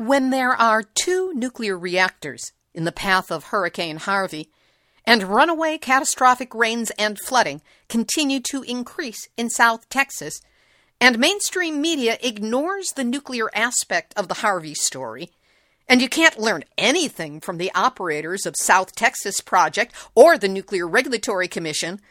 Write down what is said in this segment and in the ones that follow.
When there are two nuclear reactors in the path of Hurricane Harvey, and runaway catastrophic rains and flooding continue to increase in South Texas, and mainstream media ignores the nuclear aspect of the Harvey story, and you can't learn anything from the operators of South Texas Project or the Nuclear Regulatory Commission,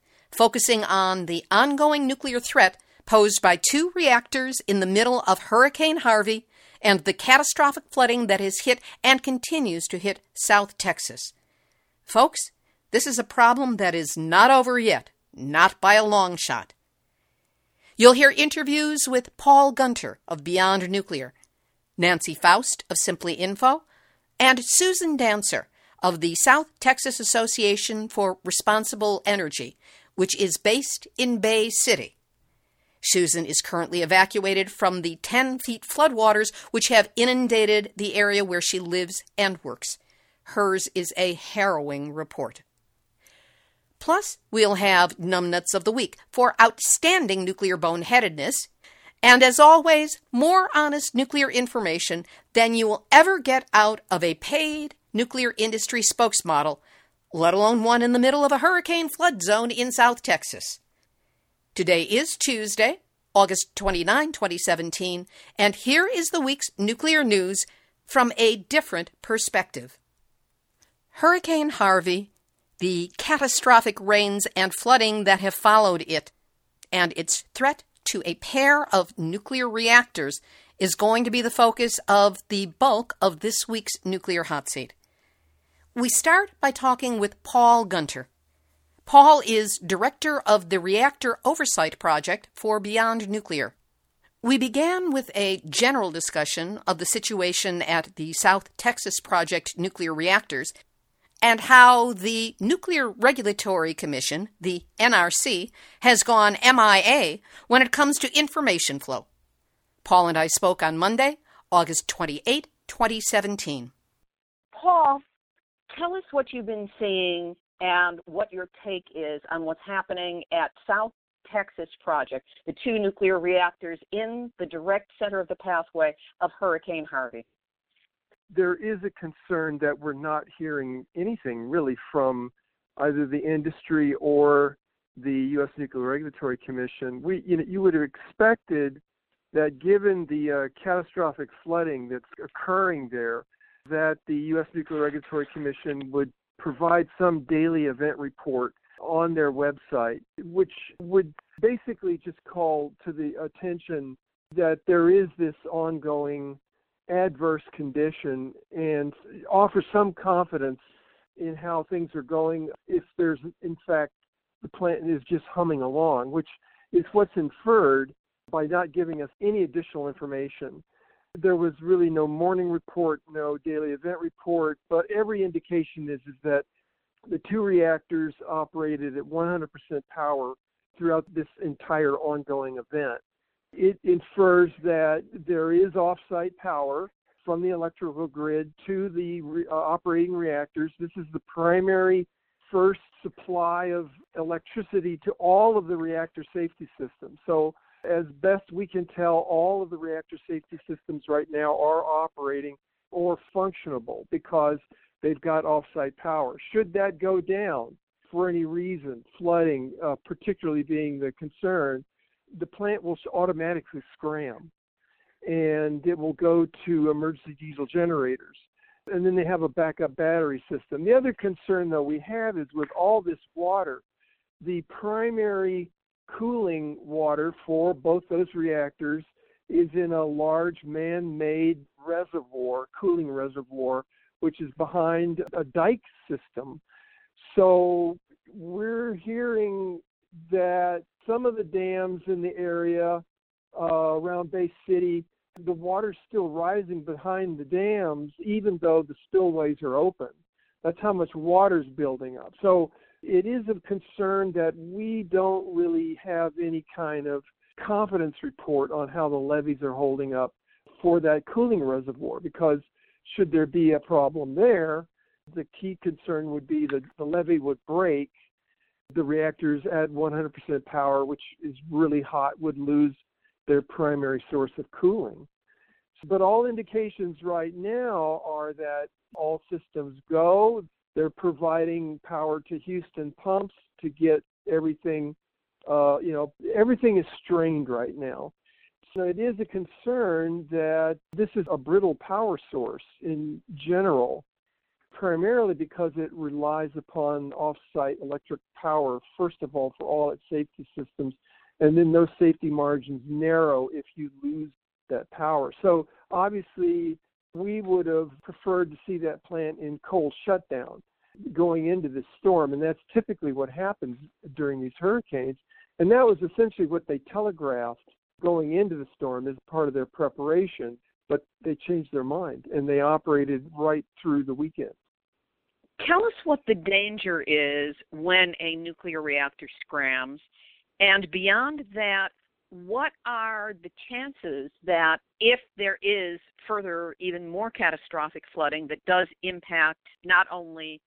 focusing on the ongoing nuclear threat posed by two reactors in the middle of Hurricane Harvey and the catastrophic flooding that has hit and continues to hit South Texas. Folks, this is a problem that is not over yet, not by a long shot. You'll hear interviews with Paul Gunter of Beyond Nuclear, Nancy Faust of Simply Info, and Susan Dancer of the South Texas Association for Responsible Energy, which is based in Bay City. Susan is currently evacuated from the 10-foot floodwaters which have inundated the area where she lives and works. Hers is a harrowing report. Plus, we'll have Numbnuts of the Week for outstanding nuclear boneheadedness, and as always, more honest nuclear information than you will ever get out of a paid nuclear industry spokesmodel, let alone one in the middle of a hurricane flood zone in South Texas. Today is Tuesday, August 29, 2017, and here is the week's nuclear news from a different perspective. Hurricane Harvey, the catastrophic rains and flooding that have followed it, and its threat to a pair of nuclear reactors is going to be the focus of the bulk of this week's Nuclear Hot Seat. We start by talking with Paul Gunter. Paul is director of the Reactor Oversight Project for Beyond Nuclear. We began with a general discussion of the situation at the South Texas Project nuclear reactors and how the Nuclear Regulatory Commission, the NRC, has gone MIA when it comes to information flow. Paul and I spoke on Monday, August 28, 2017. Paul, tell us what you've been seeing and what your take is on what's happening at South Texas Project, the two nuclear reactors in the direct center of the pathway of Hurricane Harvey. There is a concern that we're not hearing anything really from either the industry or the U.S. Nuclear Regulatory Commission. You would have expected that given the catastrophic flooding that's occurring there, that the U.S. Nuclear Regulatory Commission would provide some daily event report on their website, which would basically just call to the attention that there is this ongoing adverse condition and offer some confidence in how things are going if there's, in fact, the plant is just humming along, which is what's inferred by not giving us any additional information. There was really no morning report, no daily event report, but every indication is that the two reactors operated at 100% power throughout this entire ongoing event. It infers that there is off-site power from the electrical grid to the operating reactors. This is the primary first supply of electricity to all of the reactor safety systems. So as best we can tell, all of the reactor safety systems right now are operating or functionable because they've got off-site power. Should that go down for any reason, flooding particularly being the concern, the plant will automatically scram and it will go to emergency diesel generators. And then they have a backup battery system. The other concern, though, we have is with all this water, the primary cooling water for both those reactors is in a large man-made reservoir, cooling reservoir, which is behind a dike system. So we're hearing that some of the dams in the area around Bay City, the water's still rising behind the dams, even though the spillways are open. That's how much water's building up. So it is a concern that we don't really have any kind of confidence report on how the levees are holding up for that cooling reservoir, because should there be a problem there, the key concern would be that the levee would break, the reactors at 100% power, which is really hot, would lose their primary source of cooling. But all indications right now are that all systems go. They're providing power to Houston pumps to get everything, everything is strained right now. So it is a concern that this is a brittle power source in general, primarily because it relies upon off-site electric power, first of all, for all its safety systems. And then those safety margins narrow if you lose that power. So obviously, we would have preferred to see that plant in cold shutdown going into this storm. And that's typically what happens during these hurricanes. And that was essentially what they telegraphed going into the storm as part of their preparation. But they changed their mind, and they operated right through the weekend. Tell us what the danger is when a nuclear reactor scrams. And beyond that, what are the chances that if there is further, even more catastrophic flooding that does impact not only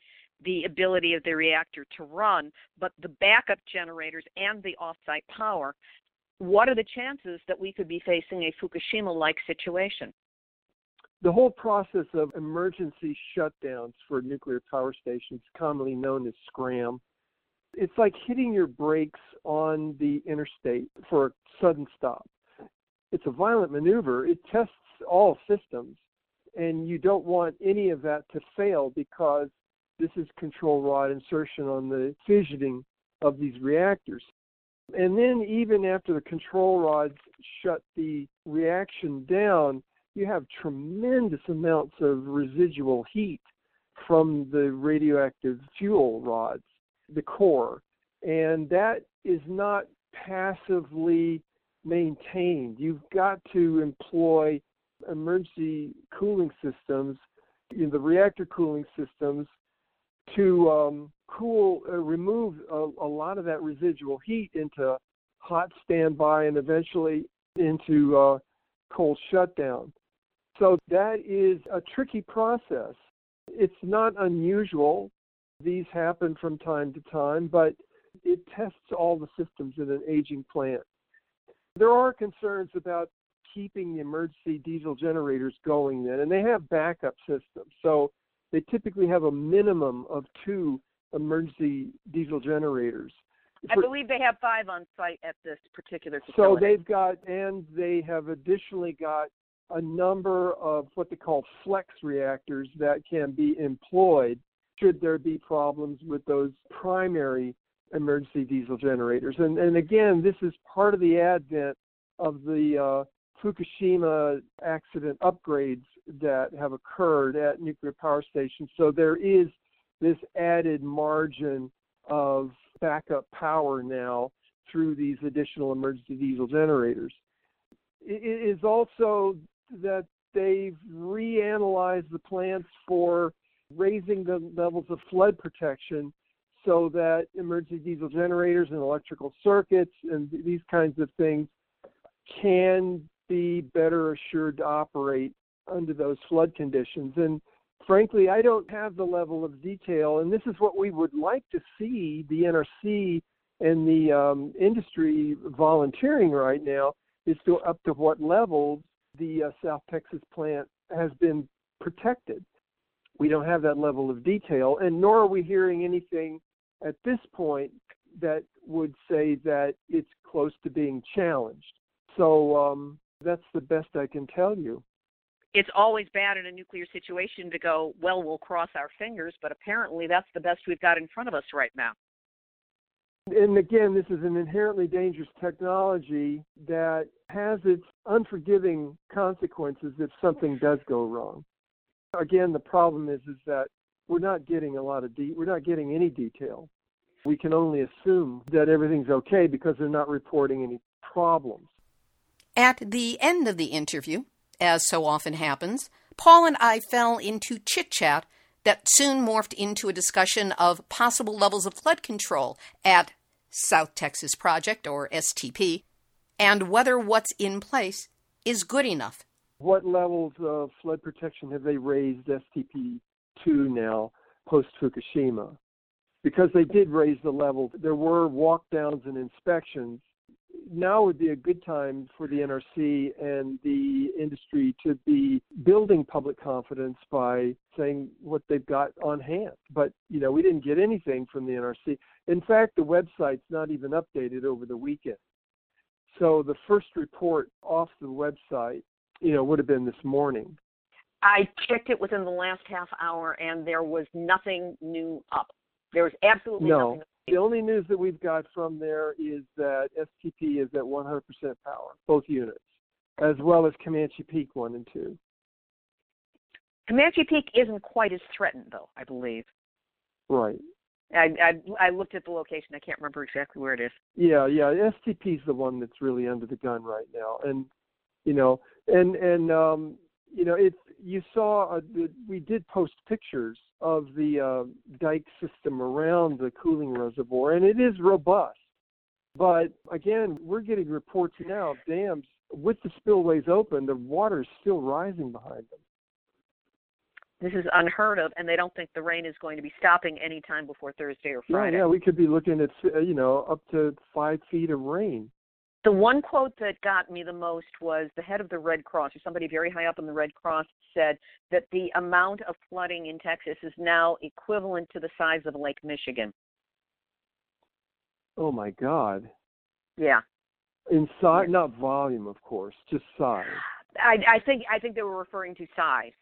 the ability of the reactor to run, but the backup generators and the off-site power, what are the chances that we could be facing a Fukushima-like situation? The whole process of emergency shutdowns for nuclear power stations, commonly known as SCRAM, it's like hitting your brakes on the interstate for a sudden stop. It's a violent maneuver. It tests all systems, and you don't want any of that to fail because this is control rod insertion on the fissioning of these reactors. And then even after the control rods shut the reaction down, you have tremendous amounts of residual heat from the radioactive fuel rods, the core, and that is not passively maintained. You've got to employ emergency cooling systems, the reactor cooling systems, to remove a lot of that residual heat into hot standby and eventually into cold shutdown. So that is a tricky process. It's not unusual. These happen from time to time, but it tests all the systems in an aging plant. There are concerns about keeping the emergency diesel generators going then, and they have backup systems. So they typically have a minimum of 2 emergency diesel generators. I believe they have 5 on site at this particular facility. So they've got, and they have additionally got a number of what they call flex reactors that can be employed should there be problems with those primary emergency diesel generators. And again, this is part of the advent of the Fukushima accident upgrades that have occurred at nuclear power stations. So there is this added margin of backup power now through these additional emergency diesel generators. is also that they've reanalyzed the plans for raising the levels of flood protection so that emergency diesel generators and electrical circuits and these kinds of things can be better assured to operate under those flood conditions. And frankly, I don't have the level of detail, and this is what we would like to see the NRC and the industry volunteering right now, is to up to what levels the South Texas plant has been protected. We don't have that level of detail, and nor are we hearing anything at this point that would say that it's close to being challenged. So that's the best I can tell you. It's always bad in a nuclear situation to go, well, we'll cross our fingers, but apparently that's the best we've got in front of us right now. And again, this is an inherently dangerous technology that has its unforgiving consequences if something does go wrong. Again, the problem is that we're not getting any detail. We can only assume that everything's okay because they're not reporting any problems. At the end of the interview, as so often happens, Paul and I fell into chit-chat that soon morphed into a discussion of possible levels of flood control at South Texas Project, or STP, and whether what's in place is good enough. What levels of flood protection have they raised STP to now, post-Fukushima? Because they did raise the level. There were walk-downs and inspections. Now would be a good time for the NRC and the industry to be building public confidence by saying what they've got on hand. But, we didn't get anything from the NRC. In fact, the website's not even updated over the weekend. So the first report off the website, would have been this morning. I checked it within the last half hour, and there was nothing new up. There was absolutely nothing up. The only news that we've got from there is that STP is at 100% power, both units, as well as Comanche Peak 1 and 2. Comanche Peak isn't quite as threatened, though, I believe. Right. I looked at the location. I can't remember exactly where it is. Yeah. STP is the one that's really under the gun right now. And, we did post pictures of the dike system around the cooling reservoir, and it is robust. But again, we're getting reports now of dams with the spillways open, the water is still rising behind them. This is unheard of, and they don't think the rain is going to be stopping any time before Thursday or Friday. Yeah, we could be looking at, up to 5 feet of rain. The one quote that got me the most was the head of the Red Cross, or somebody very high up in the Red Cross, said that the amount of flooding in Texas is now equivalent to the size of Lake Michigan. Oh, my God. Yeah. In size, not volume, of course, just size. I think they were referring to size.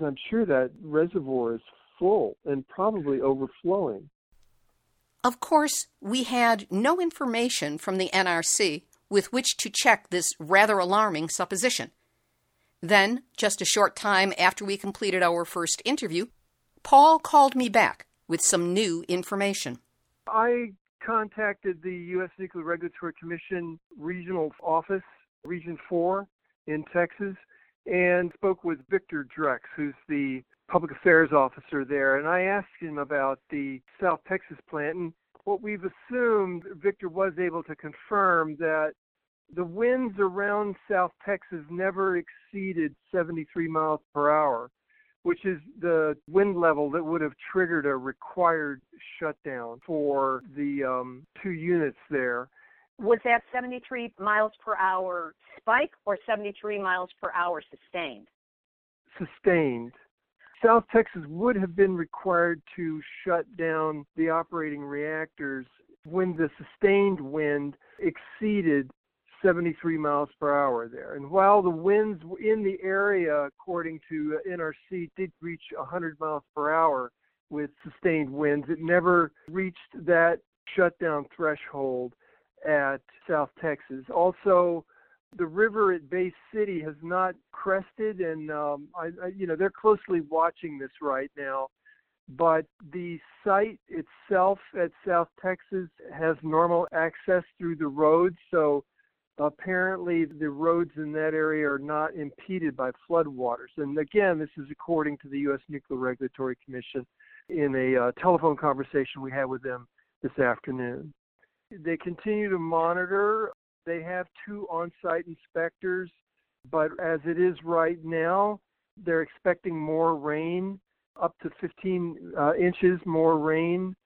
I'm sure that reservoir is full and probably overflowing. Of course, we had no information from the NRC with which to check this rather alarming supposition. Then, just a short time after we completed our first interview, Paul called me back with some new information. I contacted the U.S. Nuclear Regulatory Commission regional office, Region 4 in Texas, and spoke with Victor Dricks, who's the public affairs officer there, and I asked him about the South Texas plant, and what we've assumed, Victor was able to confirm that the winds around South Texas never exceeded 73 miles per hour, which is the wind level that would have triggered a required shutdown for the two units there. Was that 73 miles per hour spike or 73 miles per hour sustained? Sustained. South Texas would have been required to shut down the operating reactors when the sustained wind exceeded 73 miles per hour there. And while the winds in the area, according to NRC, did reach 100 miles per hour with sustained winds, it never reached that shutdown threshold at South Texas. Also, the river at Bay City has not crested, and they're closely watching this right now. But the site itself at South Texas has normal access through the road, so Apparently, the roads in that area are not impeded by floodwaters. And again, this is according to the U.S. Nuclear Regulatory Commission in a telephone conversation we had with them this afternoon. They continue to monitor. They have 2 on-site inspectors, but as it is right now, they're expecting more rain, up to 15 inches more rain.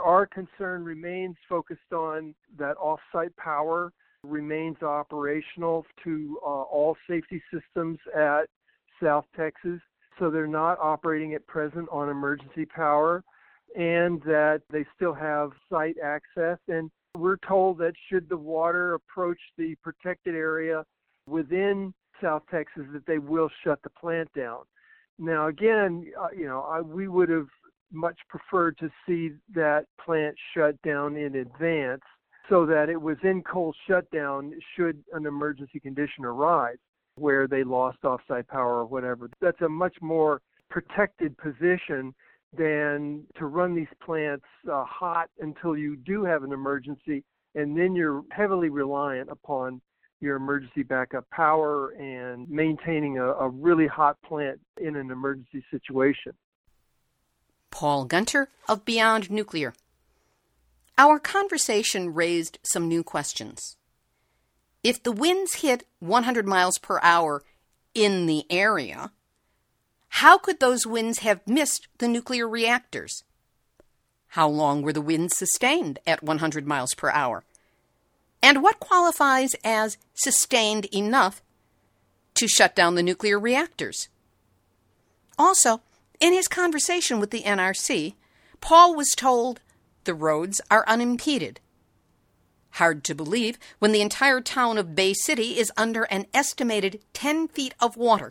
Our concern remains focused on that off-site power remains operational to all safety systems at South Texas, so they're not operating at present on emergency power, and that they still have site access. And we're told that should the water approach the protected area within South Texas, that they will shut the plant down. Now, again, we would have much preferred to see that plant shut down in advance, so that it was in cold shutdown should an emergency condition arise where they lost off-site power or whatever. That's a much more protected position than to run these plants hot until you do have an emergency, and then you're heavily reliant upon your emergency backup power and maintaining a really hot plant in an emergency situation. Paul Gunter of Beyond Nuclear. Our conversation raised some new questions. If the winds hit 100 miles per hour in the area, how could those winds have missed the nuclear reactors? How long were the winds sustained at 100 miles per hour? And what qualifies as sustained enough to shut down the nuclear reactors? Also, in his conversation with the NRC, Paul was told the roads are unimpeded. Hard to believe when the entire town of Bay City is under an estimated 10 feet of water.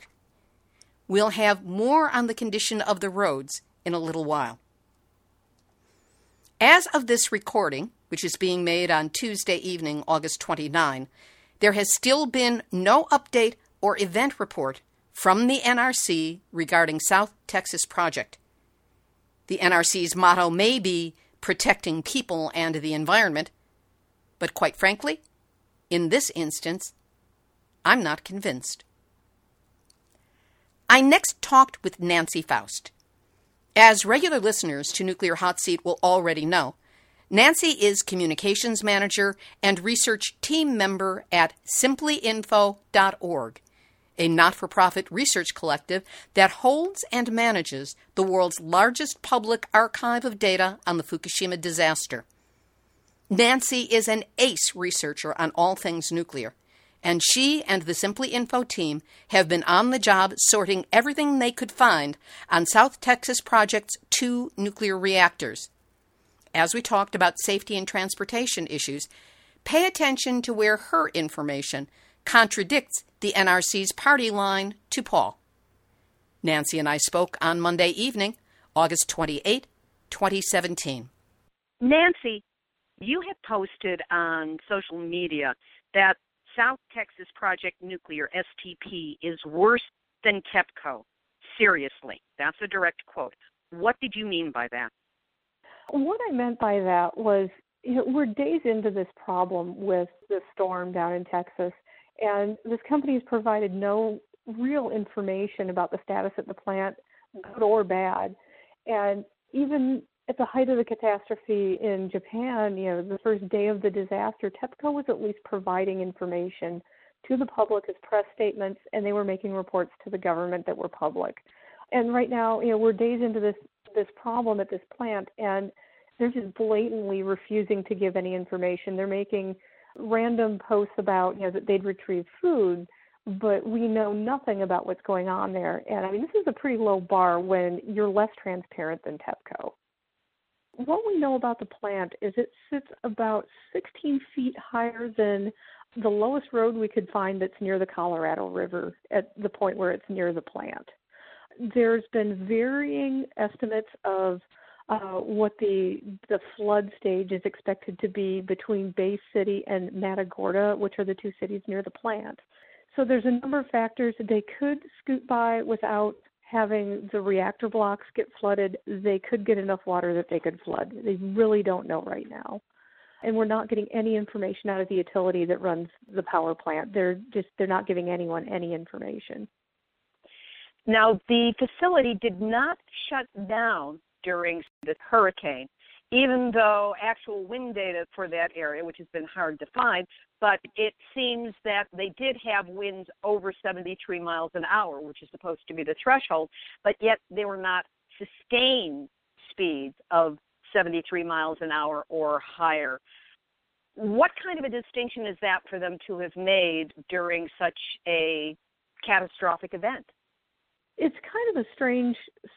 We'll have more on the condition of the roads in a little while. As of this recording, which is being made on Tuesday evening, August 29, there has still been no update or event report from the NRC regarding South Texas Project. The NRC's motto may be protecting people and the environment, but quite frankly, in this instance, I'm not convinced. I next talked with Nancy Faust. As regular listeners to Nuclear Hot Seat will already know, Nancy is communications manager and research team member at simplyinfo.org, a not-for-profit research collective that holds and manages the world's largest public archive of data on the Fukushima disaster. Nancy is an ace researcher on all things nuclear, and she and the Simply Info team have been on the job sorting everything they could find on South Texas Project's 2 nuclear reactors. As we talked about safety and transportation issues, pay attention to where her information contradicts the NRC's party line to Paul. Nancy and I spoke on Monday evening, August 28, 2017. Nancy, you have posted on social media that South Texas Project Nuclear, STP, is worse than TEPCO. Seriously, that's a direct quote. What did you mean by that? What I meant by that was, we're days into this problem with the storm down in Texas, and this company has provided no real information about the status at the plant, good or bad. And even at the height of the catastrophe in Japan, the first day of the disaster, TEPCO was at least providing information to the public as press statements, and they were making reports to the government that were public. And right now, we're days into this problem at this plant, and they're just blatantly refusing to give any information. They're making random posts about, that they'd retrieve food, but we know nothing about what's going on there. And this is a pretty low bar when you're less transparent than TEPCO. What we know about the plant is it sits about 16 feet higher than the lowest road we could find that's near the Colorado River at the point where it's near the plant. There's been varying estimates of what the flood stage is expected to be between Bay City and Matagorda, which are the 2 cities near the plant. So there's a number of factors. They could scoot by without having the reactor blocks get flooded. They could get enough water that they could flood. They really don't know right now. and we're not getting any information out of the utility that runs the power plant. They're not giving anyone any information. Now, the facility did not shut down during the hurricane, even though actual wind data for that area, which has been hard to find, but it seems that they did have winds over 73 miles an hour, which is supposed to be the threshold, but yet they were not sustained speeds of 73 miles an hour or higher. What kind of a distinction is that for them to have made during such a catastrophic event? It's kind of a strange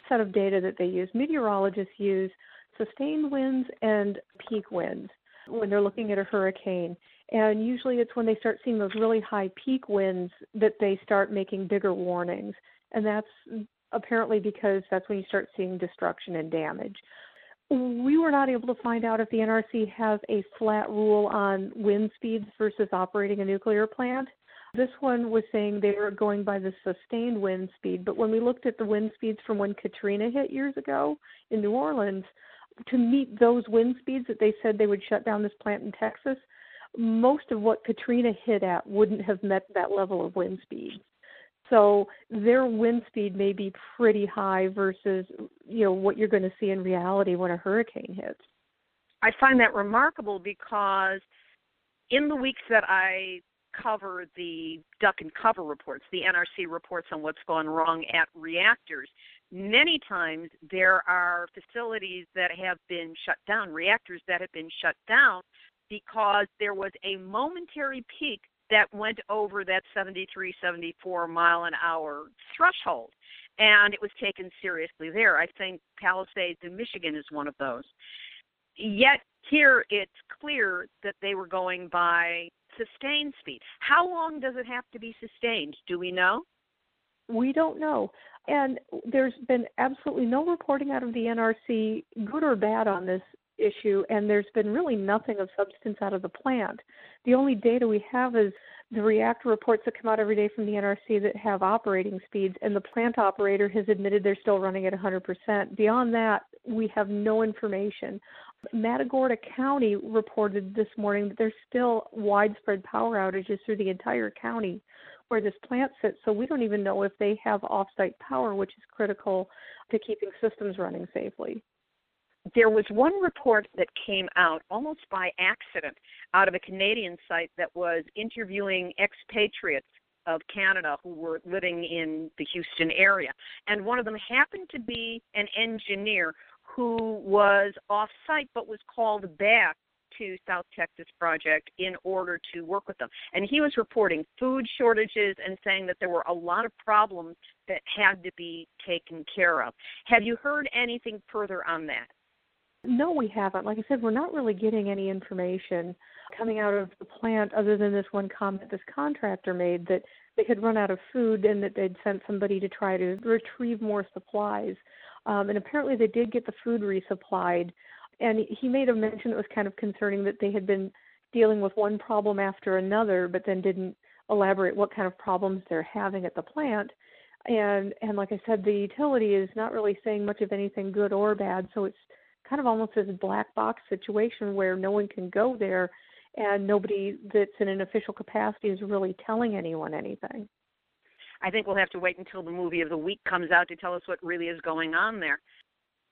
set of data that they use. Meteorologists use sustained winds and peak winds when they're looking at a hurricane. And usually it's when they start seeing those really high peak winds that they start making bigger warnings. And that's apparently because that's when you start seeing destruction and damage. We were not able to find out if the NRC has a flat rule on wind speeds versus operating a nuclear plant. This one was saying they were going by the sustained wind speed, but when we looked at the wind speeds from when Katrina hit years ago in New Orleans, to meet those wind speeds that they said they would shut down this plant in Texas, most of what Katrina hit at wouldn't have met that level of wind speed. So their wind speed may be pretty high versus, you know, what you're going to see in reality when a hurricane hits. I find that remarkable because in the weeks that I cover the duck and cover reports, the NRC reports on what's gone wrong at reactors, many times there are facilities that have been shut down, reactors that have been shut down because there was a momentary peak that went over that 73, 74 mile an hour threshold, and it was taken seriously there. I think Palisades in Michigan is one of those. Yet here it's clear that they were going by sustained speed. How long does it have to be sustained? Do we know? We don't know. And there's been absolutely no reporting out of the NRC, good or bad, on this issue, and there's been really nothing of substance out of the plant. The only data we have is the reactor reports that come out every day from the NRC that have operating speeds, and the plant operator has admitted they're still running at 100%. Beyond that, we have no information. Matagorda County reported this morning that there's still widespread power outages through the entire county where this plant sits, so we don't even know if they have off-site power, which is critical to keeping systems running safely. There was one report that came out almost by accident out of a Canadian site that was interviewing expatriates of Canada who were living in the Houston area. And one of them happened to be an engineer who was off-site but was called back to South Texas Project in order to work with them. And he was reporting food shortages and saying that there were a lot of problems that had to be taken care of. Have you heard anything further on that? No, we haven't. Like I said, we're not really getting any information coming out of the plant other than this one comment this contractor made that they had run out of food and that they'd sent somebody to try to retrieve more supplies. And apparently they did get the food resupplied. And he made a mention that was kind of concerning that they had been dealing with one problem after another, but then didn't elaborate what kind of problems they're having at the plant. And like I said, the utility is not really saying much of anything good or bad, so it's kind of almost this black box situation where no one can go there and nobody that's in an official capacity is really telling anyone anything. I think we'll have to wait until the movie of the week comes out to tell us what really is going on there.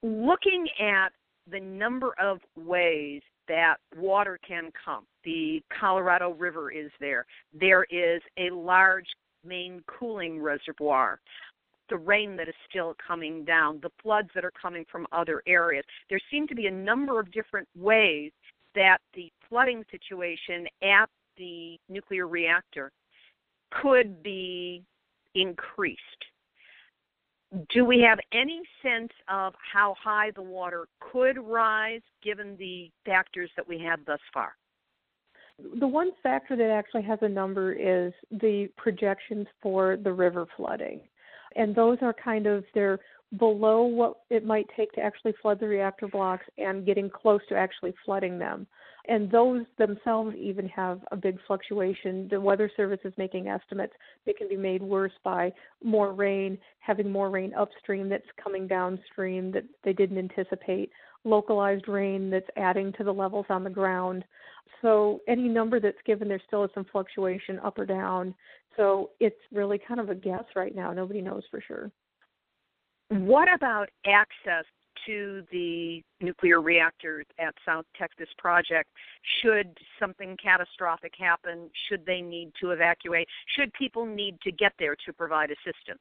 Looking at the number of ways that water can come, the Colorado River is there. There is a large main cooling reservoir. The rain that is still coming down, the floods that are coming from other areas. There seem to be a number of different ways that the flooding situation at the nuclear reactor could be increased. Do we have any sense of how high the water could rise given the factors that we have thus far? The one factor that actually has a number is the projections for the river flooding. And those are kind of, they're below what it might take to actually flood the reactor blocks and getting close to actually flooding them. And those themselves even have a big fluctuation. The Weather Service is making estimates that can be made worse by more rain, having more rain upstream that's coming downstream that they didn't anticipate, localized rain that's adding to the levels on the ground. So any number that's given, there still is some fluctuation up or down. So it's really kind of a guess right now. Nobody knows for sure. What about access to the nuclear reactors at South Texas Project? Should something catastrophic happen? Should they need to evacuate? Should people need to get there to provide assistance?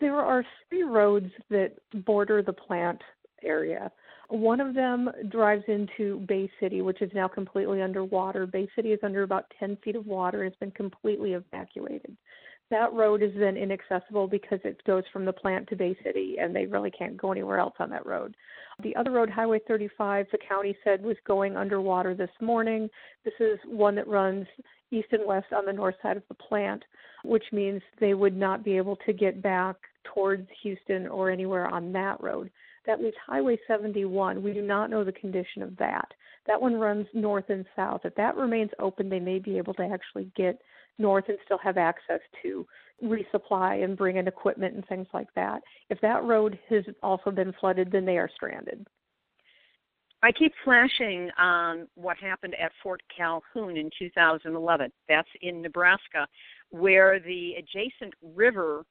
There are three roads that border the plant area. One of them drives into Bay City, which is now completely underwater. Bay City is under about 10 feet of water and has been completely evacuated. That road is then inaccessible because it goes from the plant to Bay City, and they really can't go anywhere else on that road. The other road, Highway 35, the county said was going underwater this morning. This is one that runs east and west on the north side of the plant, which means they would not be able to get back towards Houston or anywhere on that road. That leaves Highway 71. We do not know the condition of that. That one runs north and south. If that remains open, they may be able to actually get north and still have access to resupply and bring in equipment and things like that. If that road has also been flooded, then they are stranded. I keep flashing on what happened at Fort Calhoun in 2011. That's in Nebraska, where the adjacent river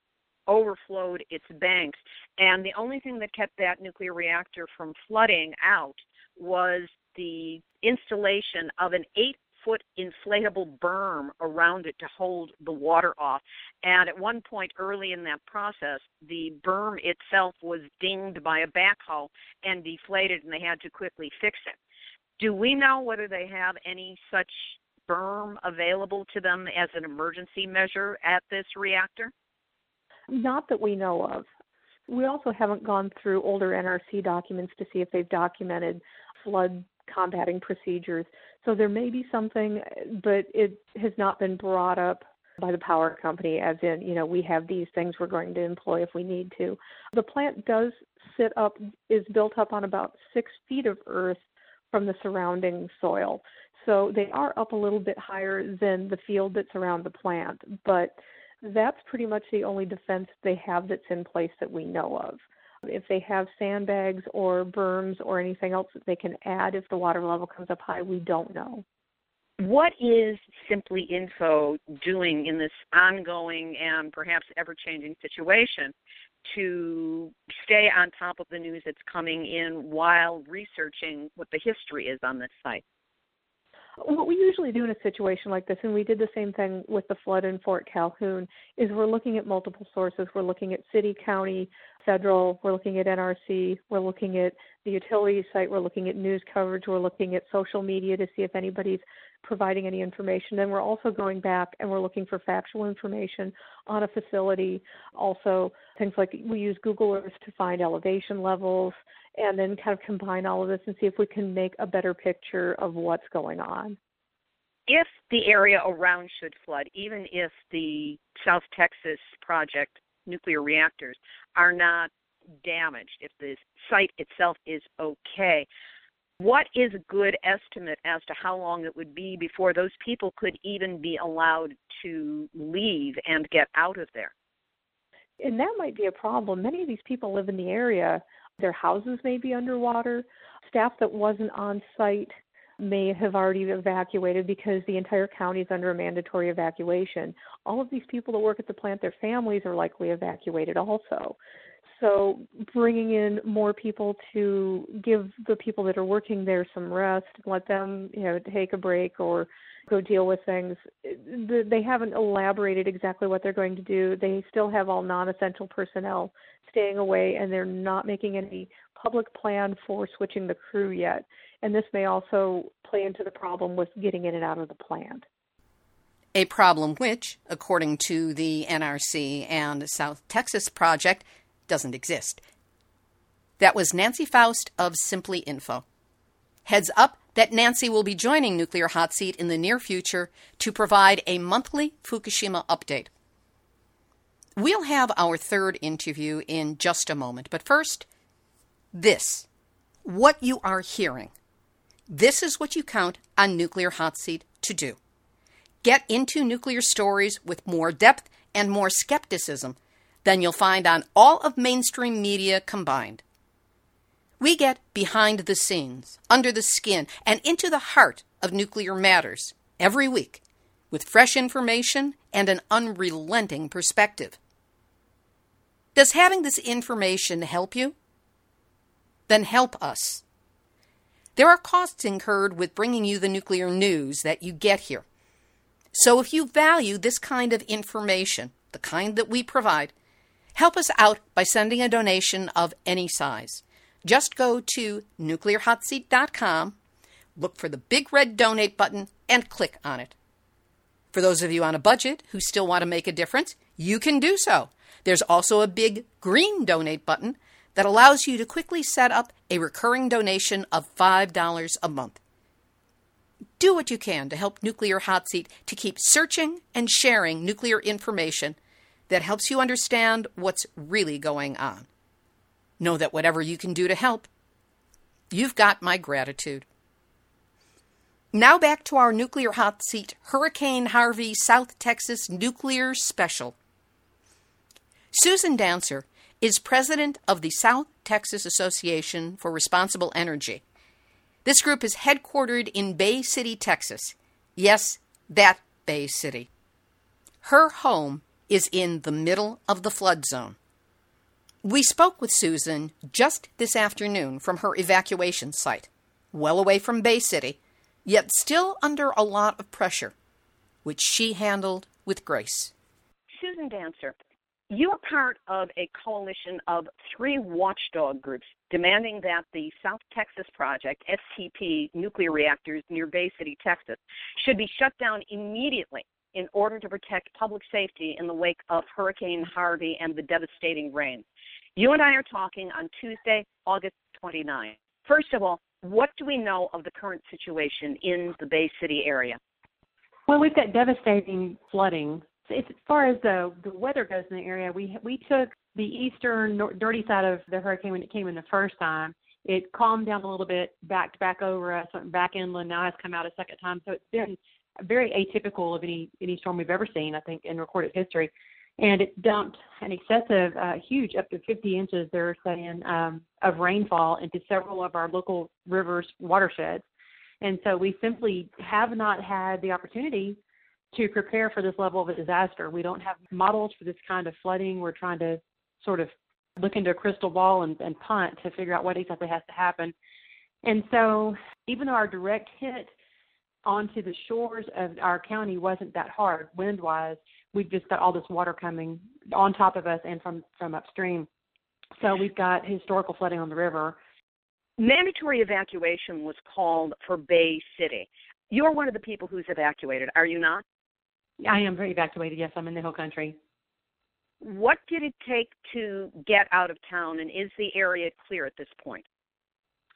overflowed its banks. And the only thing that kept that nuclear reactor from flooding out was the installation of an 8-foot inflatable berm around it to hold the water off. And at one point early in that process, the berm itself was dinged by a backhoe and deflated, and they had to quickly fix it. Do we know whether they have any such berm available to them as an emergency measure at this reactor? Not that we know of. We also haven't gone through older NRC documents to see if they've documented flood combating procedures. So there may be something, but it has not been brought up by the power company as in, you know, we have these things we're going to employ if we need to. The plant does is built up on about 6 feet of earth from the surrounding soil. So they are up a little bit higher than the field that's around the plant, but that's pretty much the only defense they have that's in place that we know of. If they have sandbags or berms or anything else that they can add if the water level comes up high, we don't know. What is Simply Info doing in this ongoing and perhaps ever-changing situation to stay on top of the news that's coming in while researching what the history is on this site? What we usually do in a situation like this, and we did the same thing with the flood in Fort Calhoun, is we're looking at multiple sources. We're looking at city, county, federal. We're looking at NRC. We're looking at the utility site. We're looking at news coverage. We're looking at social media to see if anybody's providing any information. Then we're also going back and we're looking for factual information on a facility. Also, things like we use Google Earth to find elevation levels and then kind of combine all of this and see if we can make a better picture of what's going on. If the area around should flood, even if the South Texas Project nuclear reactors are not damaged, if the site itself is okay, what is a good estimate as to how long it would be before those people could even be allowed to leave and get out of there? And that might be a problem. Many of these people live in the area. Their houses may be underwater. Staff that wasn't on site may have already evacuated because the entire county is under a mandatory evacuation. All of these people that work at the plant, their families are likely evacuated also. So bringing in more people to give the people that are working there some rest, let them, you know, take a break or go deal with things. They haven't elaborated exactly what they're going to do. They still have all non-essential personnel staying away, and they're not making any public plan for switching the crew yet. And this may also play into the problem with getting in and out of the plant. A problem which, according to the NRC and South Texas Project, doesn't exist. That was Nancy Faust of Simply Info. Heads up that Nancy will be joining Nuclear Hot Seat in the near future to provide a monthly Fukushima update. We'll have our third interview in just a moment, but first, this. What you are hearing. This is what you count on Nuclear Hot Seat to do. Get into nuclear stories with more depth and more skepticism than you'll find on all of mainstream media combined. We get behind the scenes, under the skin, and into the heart of nuclear matters every week with fresh information and an unrelenting perspective. Does having this information help you? Then help us. There are costs incurred with bringing you the nuclear news that you get here. So if you value this kind of information, the kind that we provide, help us out by sending a donation of any size. Just go to nuclearhotseat.com, look for the big red donate button, and click on it. For those of you on a budget who still want to make a difference, you can do so. There's also a big green donate button that allows you to quickly set up a recurring donation of $5 a month. Do what you can to help Nuclear Hot Seat to keep searching and sharing nuclear information that helps you understand what's really going on. Know that whatever you can do to help, you've got my gratitude. Now back to our Nuclear Hot Seat Hurricane Harvey South Texas Nuclear Special. Susan Dancer is president of the South Texas Association for Responsible Energy. This group is headquartered in Bay City, Texas. Yes, that Bay City. Her home is in the middle of the flood zone. We spoke with Susan just this afternoon from her evacuation site, well away from Bay City, yet still under a lot of pressure, which she handled with grace. Susan Dancer, you are part of a coalition of three watchdog groups demanding that the South Texas Project, STP, nuclear reactors near Bay City, Texas, should be shut down immediately in order to protect public safety in the wake of Hurricane Harvey and the devastating rain. You and I are talking on Tuesday, August 29th. First of all, what do we know of the current situation in the Bay City area? Well, we've got devastating flooding. As far as the weather goes in the area, we took the eastern dirty side of the hurricane when it came in the first time. It calmed down a little bit, backed back over us, went back inland, now has come out a second time. So it's been very atypical of any storm we've ever seen, I think, in recorded history. And it dumped an excessive, huge, up to 50 inches, they're saying, of rainfall into several of our local rivers' watersheds. And so we simply have not had the opportunity to prepare for this level of a disaster. We don't have models for this kind of flooding. We're trying to sort of look into a crystal ball and punt to figure out what exactly has to happen. And so even though our direct hit onto the shores of our county wasn't that hard wind-wise, we've just got all this water coming on top of us and from upstream. So we've got historical flooding on the river. Mandatory evacuation was called for Bay City. You're one of the people who's evacuated, are you not? I am very evacuated, yes. I'm in the hill country. What did it take to get out of town, and is the area clear at this point?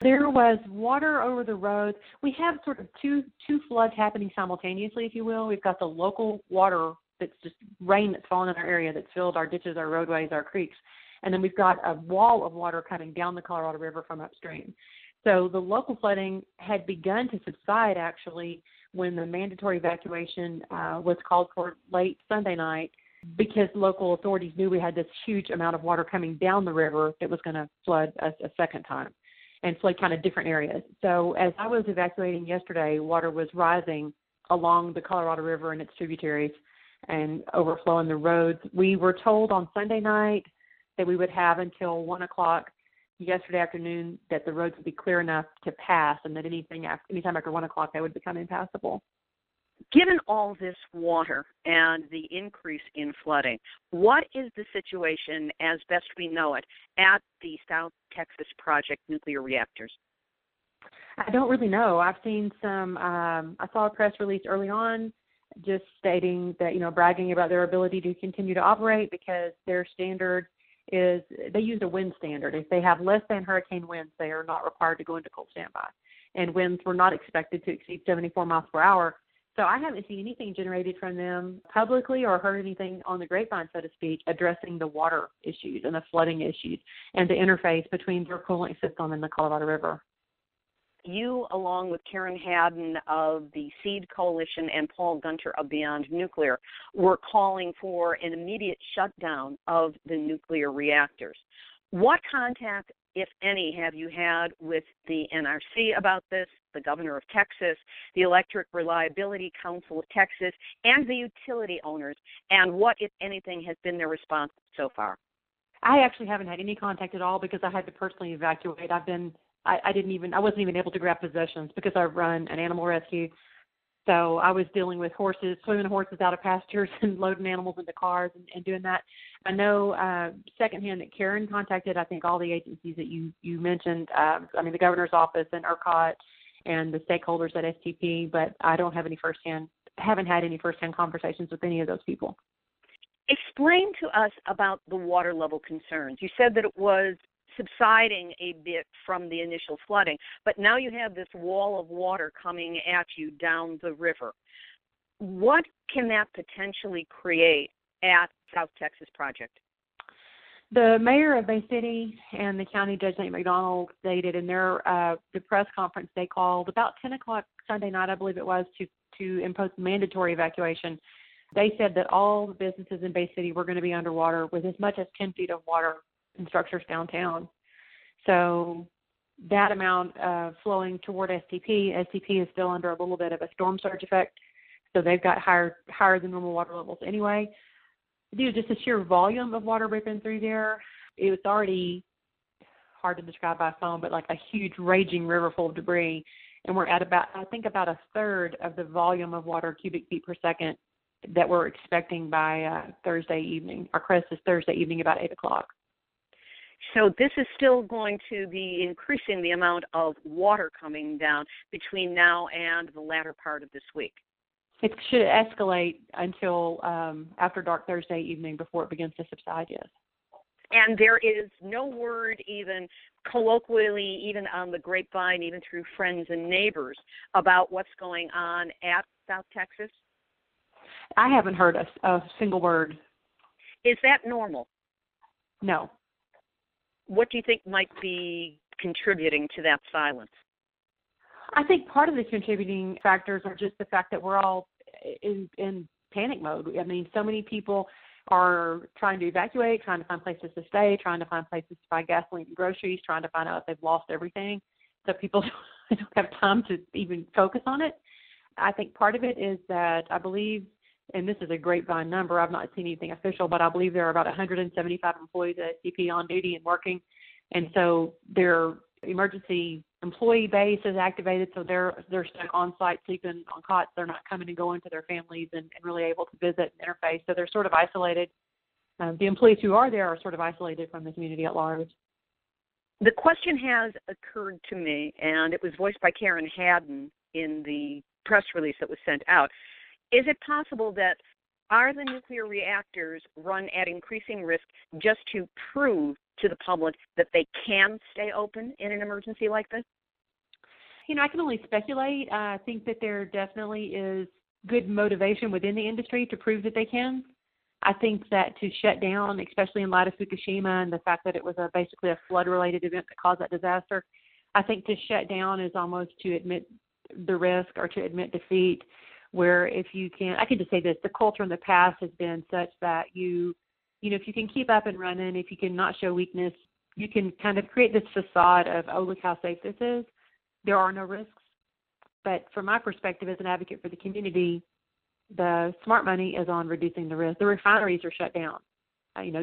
There was water over the road. We have sort of two floods happening simultaneously, if you will. We've got the local water that's just rain that's fallen in our area that's filled our ditches, our roadways, our creeks. And then we've got a wall of water coming down the Colorado River from upstream. So the local flooding had begun to subside, actually, when the mandatory evacuation was called for late Sunday night, because local authorities knew we had this huge amount of water coming down the river that was going to flood us a second time and flood kind of different areas. So as I was evacuating yesterday, water was rising along the Colorado River and its tributaries and overflowing the roads. We were told on Sunday night that we would have until 1 o'clock yesterday afternoon that the roads would be clear enough to pass, and that anytime after 1 o'clock they would become impassable. Given all this water and the increase in flooding, what is the situation, as best we know it, at the South Texas Project nuclear reactors? I don't really know. I've seen some, I saw a press release early on just stating that, bragging about their ability to continue to operate because their standard is they use a wind standard. If they have less than hurricane winds, they are not required to go into cold standby. And winds were not expected to exceed 74 miles per hour. So I haven't seen anything generated from them publicly or heard anything on the grapevine, so to speak, addressing the water issues and the flooding issues and the interface between their cooling system and the Colorado River. You, along with Karen Hadden of the SEED Coalition and Paul Gunter of Beyond Nuclear, were calling for an immediate shutdown of the nuclear reactors. What contact if any, have you had with the NRC about this, the governor of Texas, the Electric Reliability Council of Texas, and the utility owners, and what, if anything, has been their response so far? I actually haven't had any contact at all because I had to personally evacuate. I wasn't even able to grab possessions because I run an animal rescue. So I was dealing with horses, swimming horses out of pastures and loading animals into cars and doing that. I know secondhand that Karen contacted, I think, all the agencies that you mentioned, the governor's office and ERCOT and the stakeholders at STP, but I don't have any haven't had any firsthand conversations with any of those people. Explain to us about the water level concerns. You said that it was subsiding a bit from the initial flooding, but now you have this wall of water coming at you down the river. What can that potentially create at South Texas Project? The mayor of Bay City and the county judge, Nate McDonald, stated in their the press conference they called about 10 o'clock Sunday night, I believe it was, to impose mandatory evacuation. They said that all the businesses in Bay City were going to be underwater with as much as 10 feet of water and structures downtown. So that amount flowing toward STP is still under a little bit of a storm surge effect, so they've got higher than normal water levels anyway. Due to just the sheer volume of water ripping through there, it was already hard to describe by phone, but like a huge raging river full of debris, and we're at about a third of the volume of water cubic feet per second that we're expecting by Thursday evening. Our crest is Thursday evening about 8 o'clock. So this is still going to be increasing the amount of water coming down between now and the latter part of this week. It should escalate until after dark Thursday evening before it begins to subside, yes. And there is no word even colloquially, even on the grapevine, even through friends and neighbors, about what's going on at South Texas? I haven't heard a single word. Is that normal? No. What do you think might be contributing to that silence? I think part of the contributing factors are just the fact that we're all in panic mode. I mean, so many people are trying to evacuate, trying to find places to stay, trying to find places to buy gasoline and groceries, trying to find out if they've lost everything. So people don't have time to even focus on it. I think part of it is that I believe, and this is a grapevine number, I've not seen anything official, but I believe there are about 175 employees at STP on duty and working. And so their emergency employee base is activated, so they're stuck on site sleeping on cots. They're not coming and going to their families and really able to visit and interface. So they're sort of isolated. The employees who are there are sort of isolated from the community at large. The question has occurred to me, and it was voiced by Karen Hadden in the press release that was sent out. Is it possible that are the nuclear reactors run at increasing risk just to prove to the public that they can stay open in an emergency like this? You know, I can only speculate. I think that there definitely is good motivation within the industry to prove that they can. I think that to shut down, especially in light of Fukushima and the fact that it was basically a flood-related event that caused that disaster, I think to shut down is almost to admit the risk or to admit defeat. Where if you can, I can just say this, the culture in the past has been such that you know, if you can keep up and running, if you can not show weakness, you can kind of create this facade of, oh, look how safe this is. There are no risks. But from my perspective as an advocate for the community, the smart money is on reducing the risk. The refineries are shut down.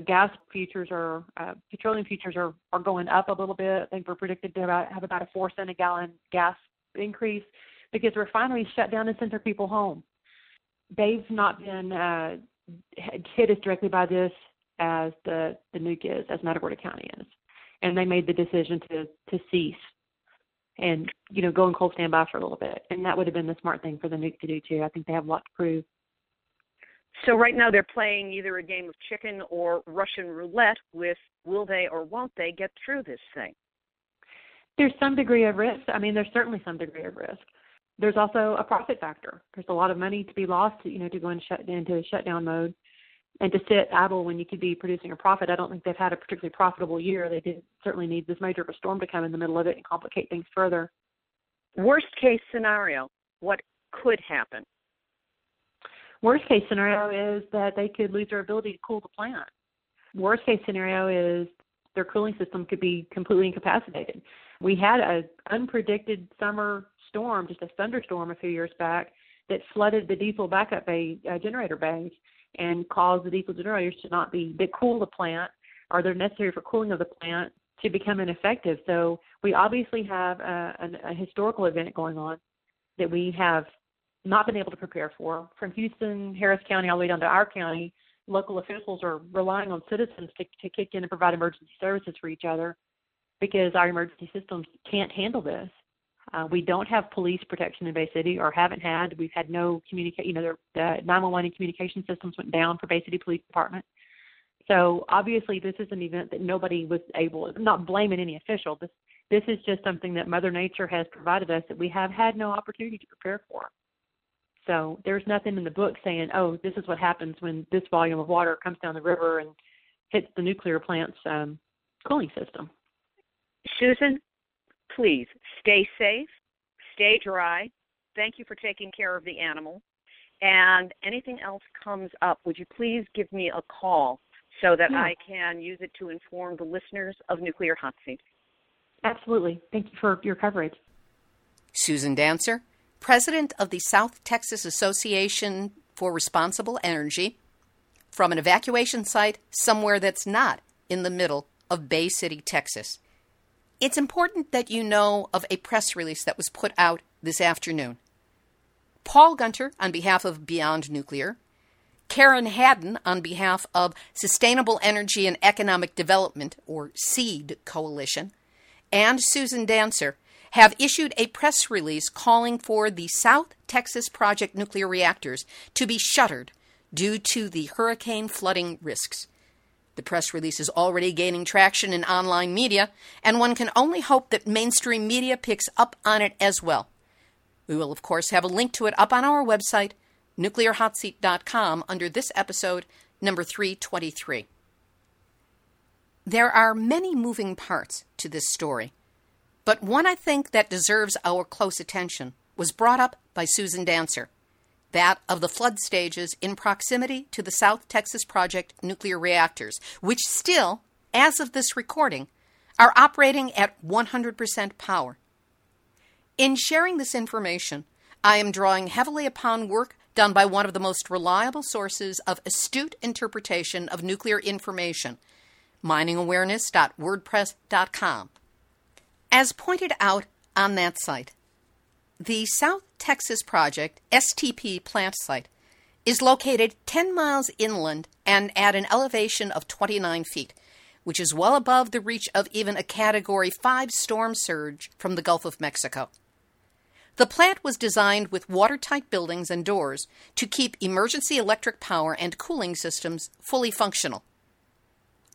Gas futures are, petroleum futures are going up a little bit. I think we're predicted to have about a 4 cent a gallon gas increase, because refineries shut down and sent their people home. They've not been hit as directly by this as the nuke is, as Matagorda County is. And they made the decision to cease and, go in cold standby for a little bit. And that would have been the smart thing for the nuke to do, too. I think they have a lot to prove. So right now they're playing either a game of chicken or Russian roulette with will they or won't they get through this thing? There's some degree of risk. There's certainly some degree of risk. There's also a profit factor. There's a lot of money to be lost, to go into shutdown mode and to sit idle when you could be producing a profit. I don't think they've had a particularly profitable year. They did certainly need this major of a storm to come in the middle of it and complicate things further. Worst case scenario, what could happen? Worst case scenario is that they could lose their ability to cool the plant. Worst case scenario is their cooling system could be completely incapacitated. We had an unpredicted summer storm, just a thunderstorm a few years back, that flooded the diesel backup bay, generator bays, and caused the diesel generators to not be, that cool the plant, or they're necessary for cooling of the plant, to become ineffective. So we obviously have a historical event going on that we have not been able to prepare for. From Houston, Harris County, all the way down to our county, local officials are relying on citizens to kick in and provide emergency services for each other because our emergency systems can't handle this. We don't have police protection in Bay City, or haven't had. We've had no communication. You know, the 911 and communication systems went down for Bay City Police Department. So obviously this is an event that nobody was able, I'm not blaming any official. This is just something that Mother Nature has provided us that we have had no opportunity to prepare for. So there's nothing in the book saying, oh, this is what happens when this volume of water comes down the river and hits the nuclear plant's cooling system. Susan, please stay safe, stay dry. Thank you for taking care of the animal. And anything else comes up, would you please give me a call so that I can use it to inform the listeners of Nuclear Hot Seat? Absolutely. Thank you for your coverage. Susan Dancer, president of the South Texas Association for Responsible Energy, from an evacuation site somewhere that's not in the middle of Bay City, Texas. It's important that you know of a press release that was put out this afternoon. Paul Gunter, on behalf of Beyond Nuclear, Karen Hadden, on behalf of Sustainable Energy and Economic Development, or SEED Coalition, and Susan Dancer, have issued a press release calling for the South Texas Project nuclear reactors to be shuttered due to the hurricane flooding risks. The press release is already gaining traction in online media, and one can only hope that mainstream media picks up on it as well. We will, of course, have a link to it up on our website, NuclearHotSeat.com, under this episode, number 323. There are many moving parts to this story, but one I think that deserves our close attention was brought up by Susan Dancer, that of the flood stages in proximity to the South Texas Project nuclear reactors, which still, as of this recording, are operating at 100% power. In sharing this information, I am drawing heavily upon work done by one of the most reliable sources of astute interpretation of nuclear information, miningawareness.wordpress.com. As pointed out on that site, the South Texas Project STP plant site is located 10 miles inland and at an elevation of 29 feet, which is well above the reach of even a Category 5 storm surge from the Gulf of Mexico. The plant was designed with watertight buildings and doors to keep emergency electric power and cooling systems fully functional.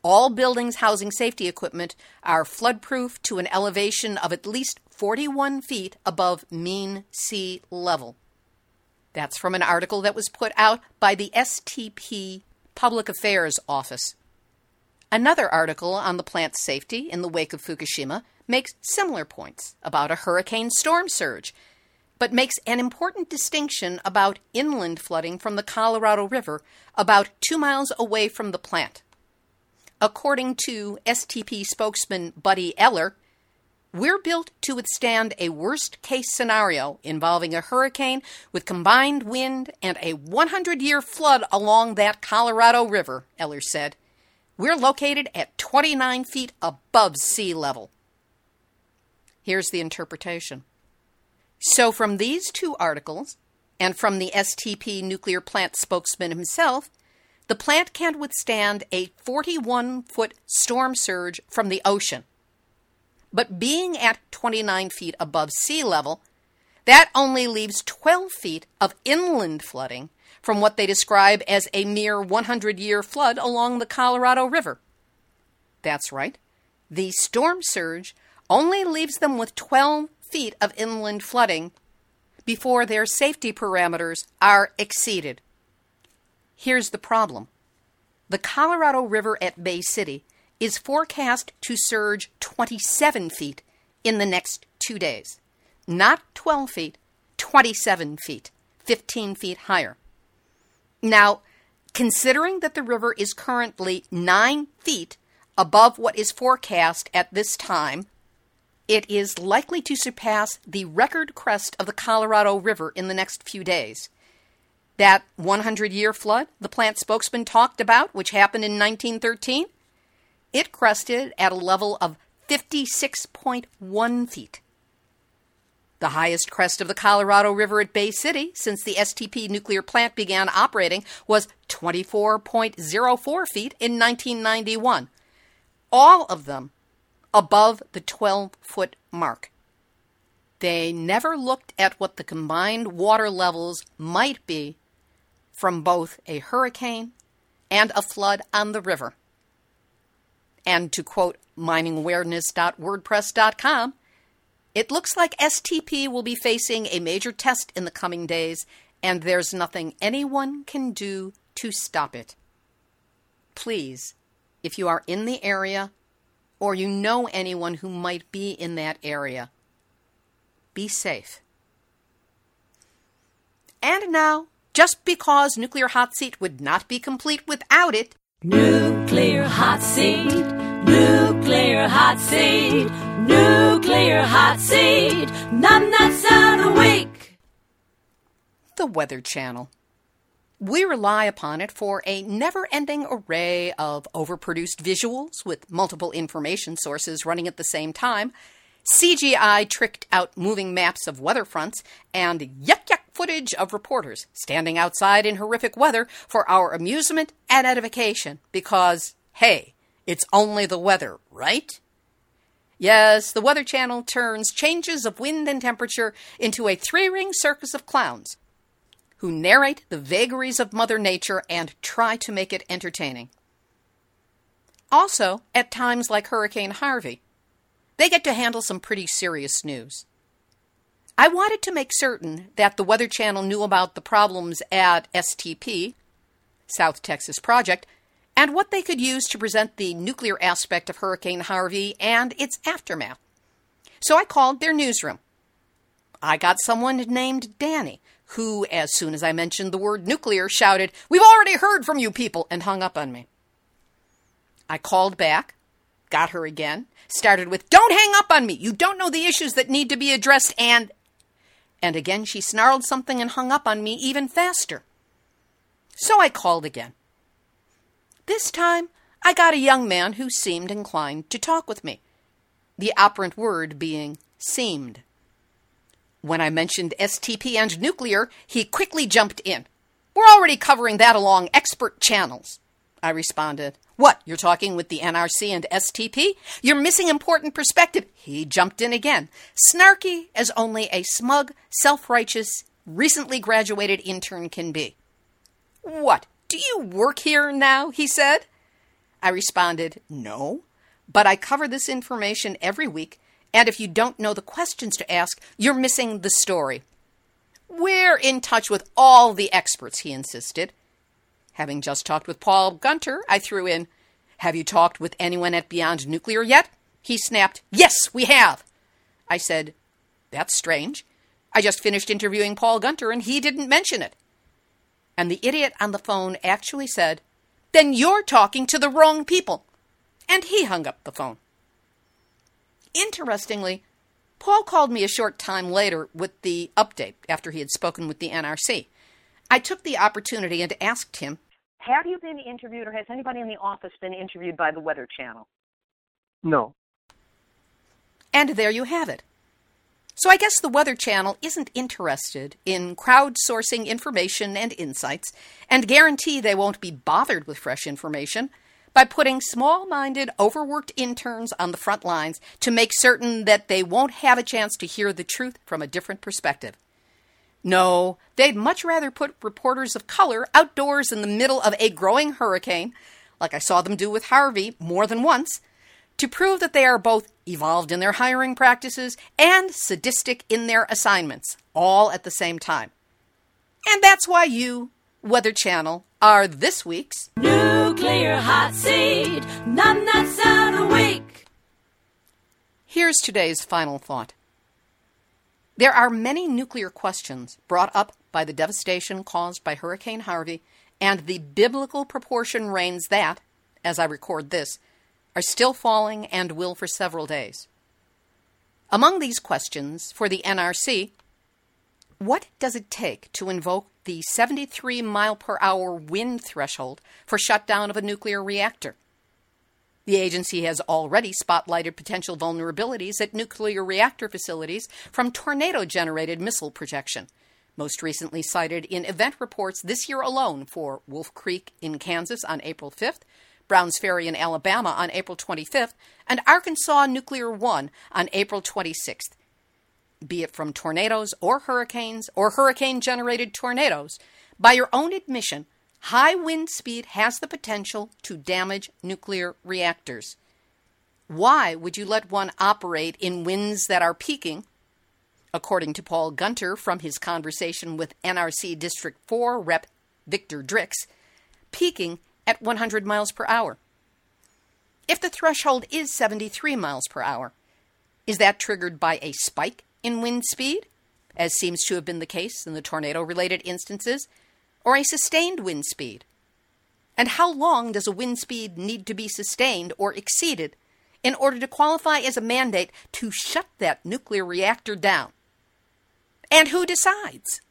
All buildings housing safety equipment are floodproof to an elevation of at least 41 feet above mean sea level. That's from an article that was put out by the STP Public Affairs Office. Another article on the plant's safety in the wake of Fukushima makes similar points about a hurricane storm surge, but makes an important distinction about inland flooding from the Colorado River about 2 miles away from the plant. According to STP spokesman Buddy Eller, we're built to withstand a worst-case scenario involving a hurricane with combined wind and a 100-year flood along that Colorado River, Eller said. We're located at 29 feet above sea level. Here's the interpretation. So from these two articles, and from the STP nuclear plant spokesman himself, the plant can't withstand a 41-foot storm surge from the ocean. But being at 29 feet above sea level, that only leaves 12 feet of inland flooding from what they describe as a mere 100-year flood along the Colorado River. That's right. The storm surge only leaves them with 12 feet of inland flooding before their safety parameters are exceeded. Here's the problem. The Colorado River at Bay City is forecast to surge 27 feet in the next 2 days. Not 12 feet, 27 feet, 15 feet higher. Now, considering that the river is currently 9 feet above what is forecast at this time, it is likely to surpass the record crest of the Colorado River in the next few days. That 100-year flood the plant spokesman talked about, which happened in 1913, it crested at a level of 56.1 feet. The highest crest of the Colorado River at Bay City since the STP nuclear plant began operating was 24.04 feet in 1991, all of them above the 12-foot mark. They never looked at what the combined water levels might be from both a hurricane and a flood on the river. And to quote miningawareness.wordpress.com, it looks like STP will be facing a major test in the coming days, and there's nothing anyone can do to stop it. Please, if you are in the area, or you know anyone who might be in that area, be safe. And now, just because Nuclear Hot Seat would not be complete without it, Nuclear Hot Seat, Nuclear Hot Seat, Nuclear Hot Seat, none that's out of week. The Weather Channel. We rely upon it for a never-ending array of overproduced visuals with multiple information sources running at the same time, CGI tricked out moving maps of weather fronts, and yuck-yuck footage of reporters standing outside in horrific weather for our amusement and edification, because, hey, it's only the weather, right? Yes, the Weather Channel turns changes of wind and temperature into a three-ring circus of clowns who narrate the vagaries of Mother Nature and try to make it entertaining. Also, at times like Hurricane Harvey, they get to handle some pretty serious news. I wanted to make certain that the Weather Channel knew about the problems at STP, South Texas Project, and what they could use to present the nuclear aspect of Hurricane Harvey and its aftermath. So I called their newsroom. I got someone named Danny, who, as soon as I mentioned the word nuclear, shouted, "We've already heard from you people," and hung up on me. I called back, got her again, started with, "Don't hang up on me. You don't know the issues that need to be addressed," and again she snarled something and hung up on me even faster. So I called again. This time, I got a young man who seemed inclined to talk with me, the operant word being seemed. When I mentioned STP and nuclear, he quickly jumped in. "We're already covering that along expert channels," I responded. "What, you're talking with the NRC and STP? You're missing important perspective." He jumped in again, snarky as only a smug, self-righteous, recently graduated intern can be. "What, do you work here now?" he said. I responded, "No, but I cover this information every week, and if you don't know the questions to ask, you're missing the story." "We're in touch with all the experts," he insisted. Having just talked with Paul Gunter, I threw in, "Have you talked with anyone at Beyond Nuclear yet?" He snapped, "Yes, we have." I said, "That's strange. I just finished interviewing Paul Gunter, and he didn't mention it." And the idiot on the phone actually said, "Then you're talking to the wrong people." And he hung up the phone. Interestingly, Paul called me a short time later with the update after he had spoken with the NRC. I took the opportunity and asked him, "Have you been interviewed, or has anybody in the office been interviewed by the Weather Channel?" "No." And there you have it. So I guess the Weather Channel isn't interested in crowdsourcing information and insights, and guarantee they won't be bothered with fresh information by putting small-minded, overworked interns on the front lines to make certain that they won't have a chance to hear the truth from a different perspective. No, they'd much rather put reporters of color outdoors in the middle of a growing hurricane, like I saw them do with Harvey more than once, to prove that they are both evolved in their hiring practices and sadistic in their assignments, all at the same time. And that's why you, Weather Channel, are this week's Nuclear Hot Seat, none that's out of week. Here's today's final thought. There are many nuclear questions brought up by the devastation caused by Hurricane Harvey and the biblical proportion reigns that, as I record this, are still falling and will for several days. Among these questions for the NRC, what does it take to invoke the 73 mile per hour wind threshold for shutdown of a nuclear reactor? The agency has already spotlighted potential vulnerabilities at nuclear reactor facilities from tornado-generated missile projection, most recently cited in event reports this year alone for Wolf Creek in Kansas on April 5th, Browns Ferry in Alabama on April 25th, and Arkansas Nuclear One on April 26th. Be it from tornadoes or hurricanes or hurricane-generated tornadoes, by your own admission, high wind speed has the potential to damage nuclear reactors. Why would you let one operate in winds that are peaking? According to Paul Gunter from his conversation with NRC District 4 Rep. Victor Dricks, peaking at 100 miles per hour. If the threshold is 73 miles per hour, is that triggered by a spike in wind speed, as seems to have been the case in the tornado-related instances, or a sustained wind speed? And how long does a wind speed need to be sustained or exceeded in order to qualify as a mandate to shut that nuclear reactor down? And who decides?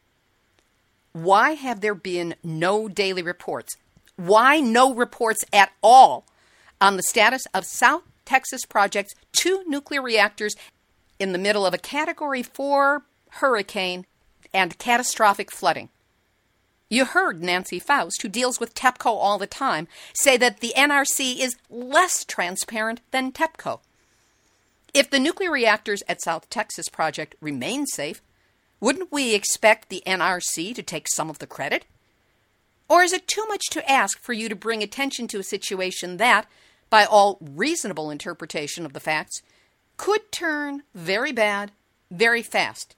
Why have there been no daily reports? Why no reports at all on the status of South Texas Project's 2 nuclear reactors in the middle of a Category 4 hurricane and catastrophic flooding? You heard Nancy Faust, who deals with TEPCO all the time, say that the NRC is less transparent than TEPCO. If the nuclear reactors at South Texas Project remain safe, wouldn't we expect the NRC to take some of the credit? Or is it too much to ask for you to bring attention to a situation that, by all reasonable interpretation of the facts, could turn very bad, very fast?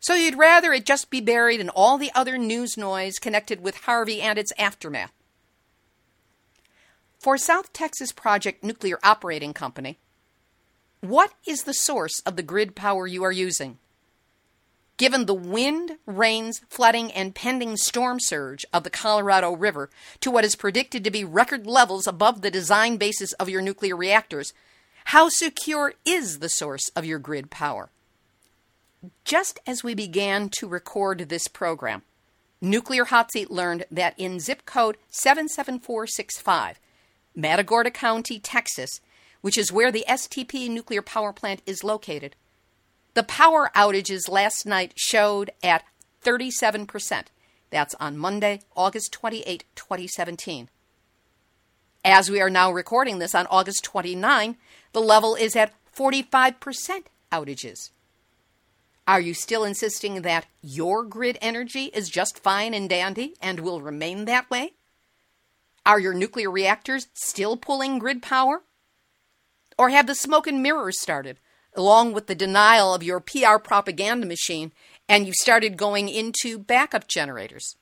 So you'd rather it just be buried in all the other news noise connected with Harvey and its aftermath. For South Texas Project Nuclear Operating Company, what is the source of the grid power you are using? Given the wind, rains, flooding, and pending storm surge of the Colorado River to what is predicted to be record levels above the design basis of your nuclear reactors, how secure is the source of your grid power? Just as we began to record this program, Nuclear Hot Seat learned that in zip code 77465, Matagorda County, Texas, which is where the STP nuclear power plant is located, the power outages last night showed at 37%. That's on Monday, August 28, 2017. As we are now recording this on August 29, the level is at 45% outages. Are you still insisting that your grid energy is just fine and dandy and will remain that way? Are your nuclear reactors still pulling grid power? Or have the smoke and mirrors started, along with the denial of your PR propaganda machine, and you've started going into backup generators?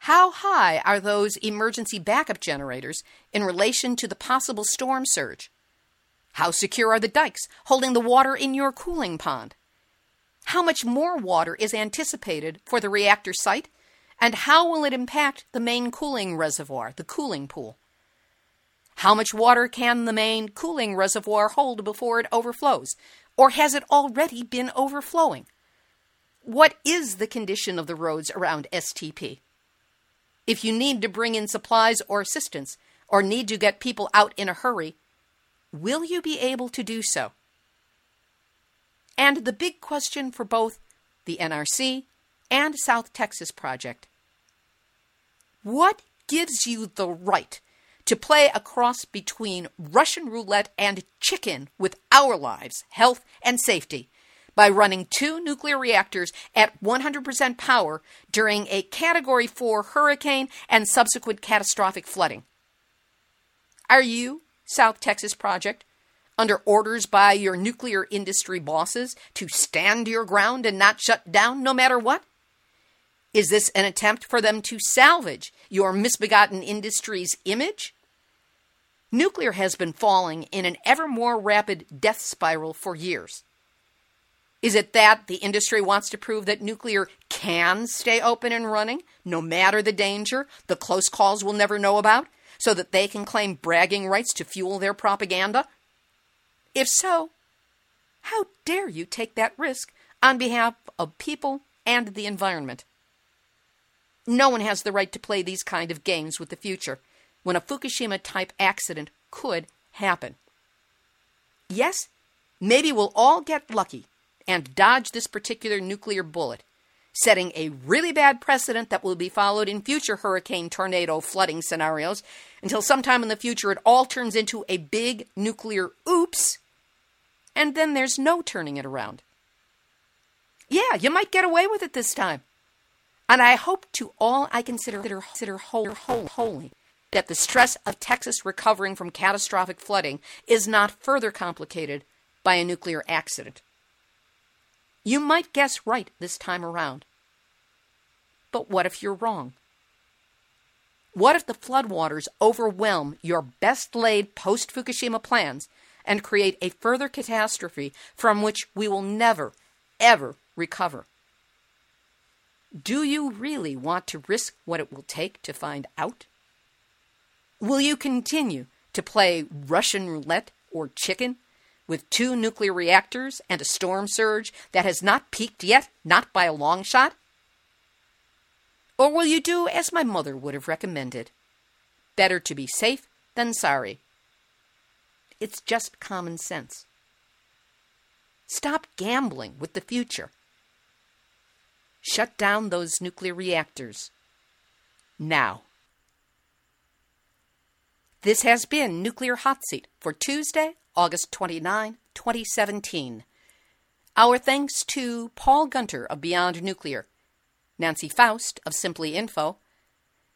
How high are those emergency backup generators in relation to the possible storm surge? How secure are the dikes holding the water in your cooling pond? How much more water is anticipated for the reactor site, and how will it impact the main cooling reservoir, the cooling pool? How much water can the main cooling reservoir hold before it overflows, or has it already been overflowing? What is the condition of the roads around STP? If you need to bring in supplies or assistance, or need to get people out in a hurry, will you be able to do so? And the big question for both the NRC and South Texas Project: what gives you the right to play a cross between Russian roulette and chicken with our lives, health, and safety by running 2 nuclear reactors at 100% power during a Category 4 hurricane and subsequent catastrophic flooding? Are you, South Texas Project, under orders by your nuclear industry bosses to stand your ground and not shut down no matter what? Is this an attempt for them to salvage your misbegotten industry's image? Nuclear has been falling in an ever more rapid death spiral for years. Is it that the industry wants to prove that nuclear can stay open and running, no matter the danger the close calls will never know about, so that they can claim bragging rights to fuel their propaganda? If so, how dare you take that risk on behalf of people and the environment? No one has the right to play these kind of games with the future when a Fukushima-type accident could happen. Yes, maybe we'll all get lucky and dodge this particular nuclear bullet, setting a really bad precedent that will be followed in future hurricane, tornado, flooding scenarios until sometime in the future it all turns into a big nuclear oops, and then there's no turning it around. Yeah, you might get away with it this time. And I hope to all I consider holy that the stress of Texas recovering from catastrophic flooding is not further complicated by a nuclear accident. You might guess right this time around. But what if you're wrong? What if the floodwaters overwhelm your best-laid post-Fukushima plans and create a further catastrophe from which we will never, ever recover? Do you really want to risk what it will take to find out? Will you continue to play Russian roulette or chicken with two nuclear reactors and a storm surge that has not peaked yet, not by a long shot? Or will you do as my mother would have recommended? Better to be safe than sorry. It's just common sense. Stop gambling with the future. Shut down those nuclear reactors. Now. This has been Nuclear Hot Seat for Tuesday, August 29, 2017. Our thanks to Paul Gunter of Beyond Nuclear, Nancy Faust of Simply Info,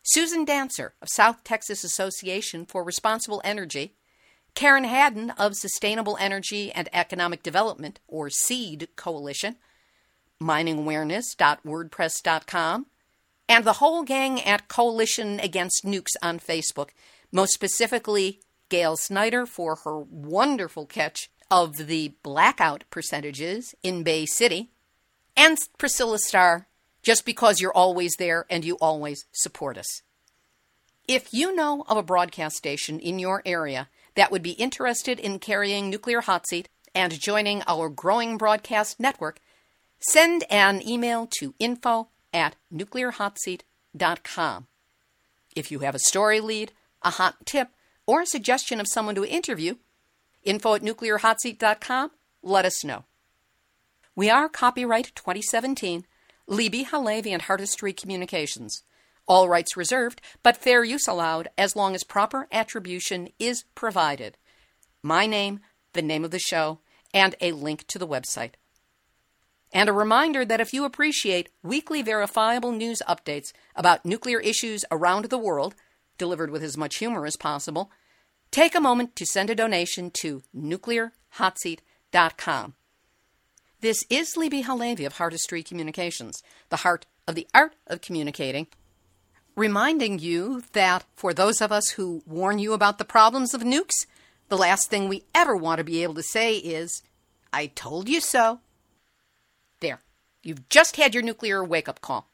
Susan Dancer of South Texas Association for Responsible Energy, Karen Hadden of Sustainable Energy and Economic Development, or SEED Coalition, miningawareness.wordpress.com, and the whole gang at Coalition Against Nukes on Facebook, most specifically Gail Snyder for her wonderful catch of the blackout percentages in Bay City, and Priscilla Starr, just because you're always there and you always support us. If you know of a broadcast station in your area that would be interested in carrying Nuclear Hot Seat and joining our growing broadcast network, send an email to info@nuclearhotseat.com. If you have a story lead, a hot tip, or a suggestion of someone to interview, info@nuclearhotseat.com, let us know. We are copyright 2017, Libby Halevy and Heart History Communications. All rights reserved, but fair use allowed as long as proper attribution is provided. My name, the name of the show, and a link to the website. And a reminder that if you appreciate weekly verifiable news updates about nuclear issues around the world, delivered with as much humor as possible, take a moment to send a donation to nuclearhotseat.com. This is Libby Halevy of Heart History Communications, the heart of the art of communicating, reminding you that for those of us who warn you about the problems of nukes, the last thing we ever want to be able to say is, I told you so. There, you've just had your nuclear wake-up call.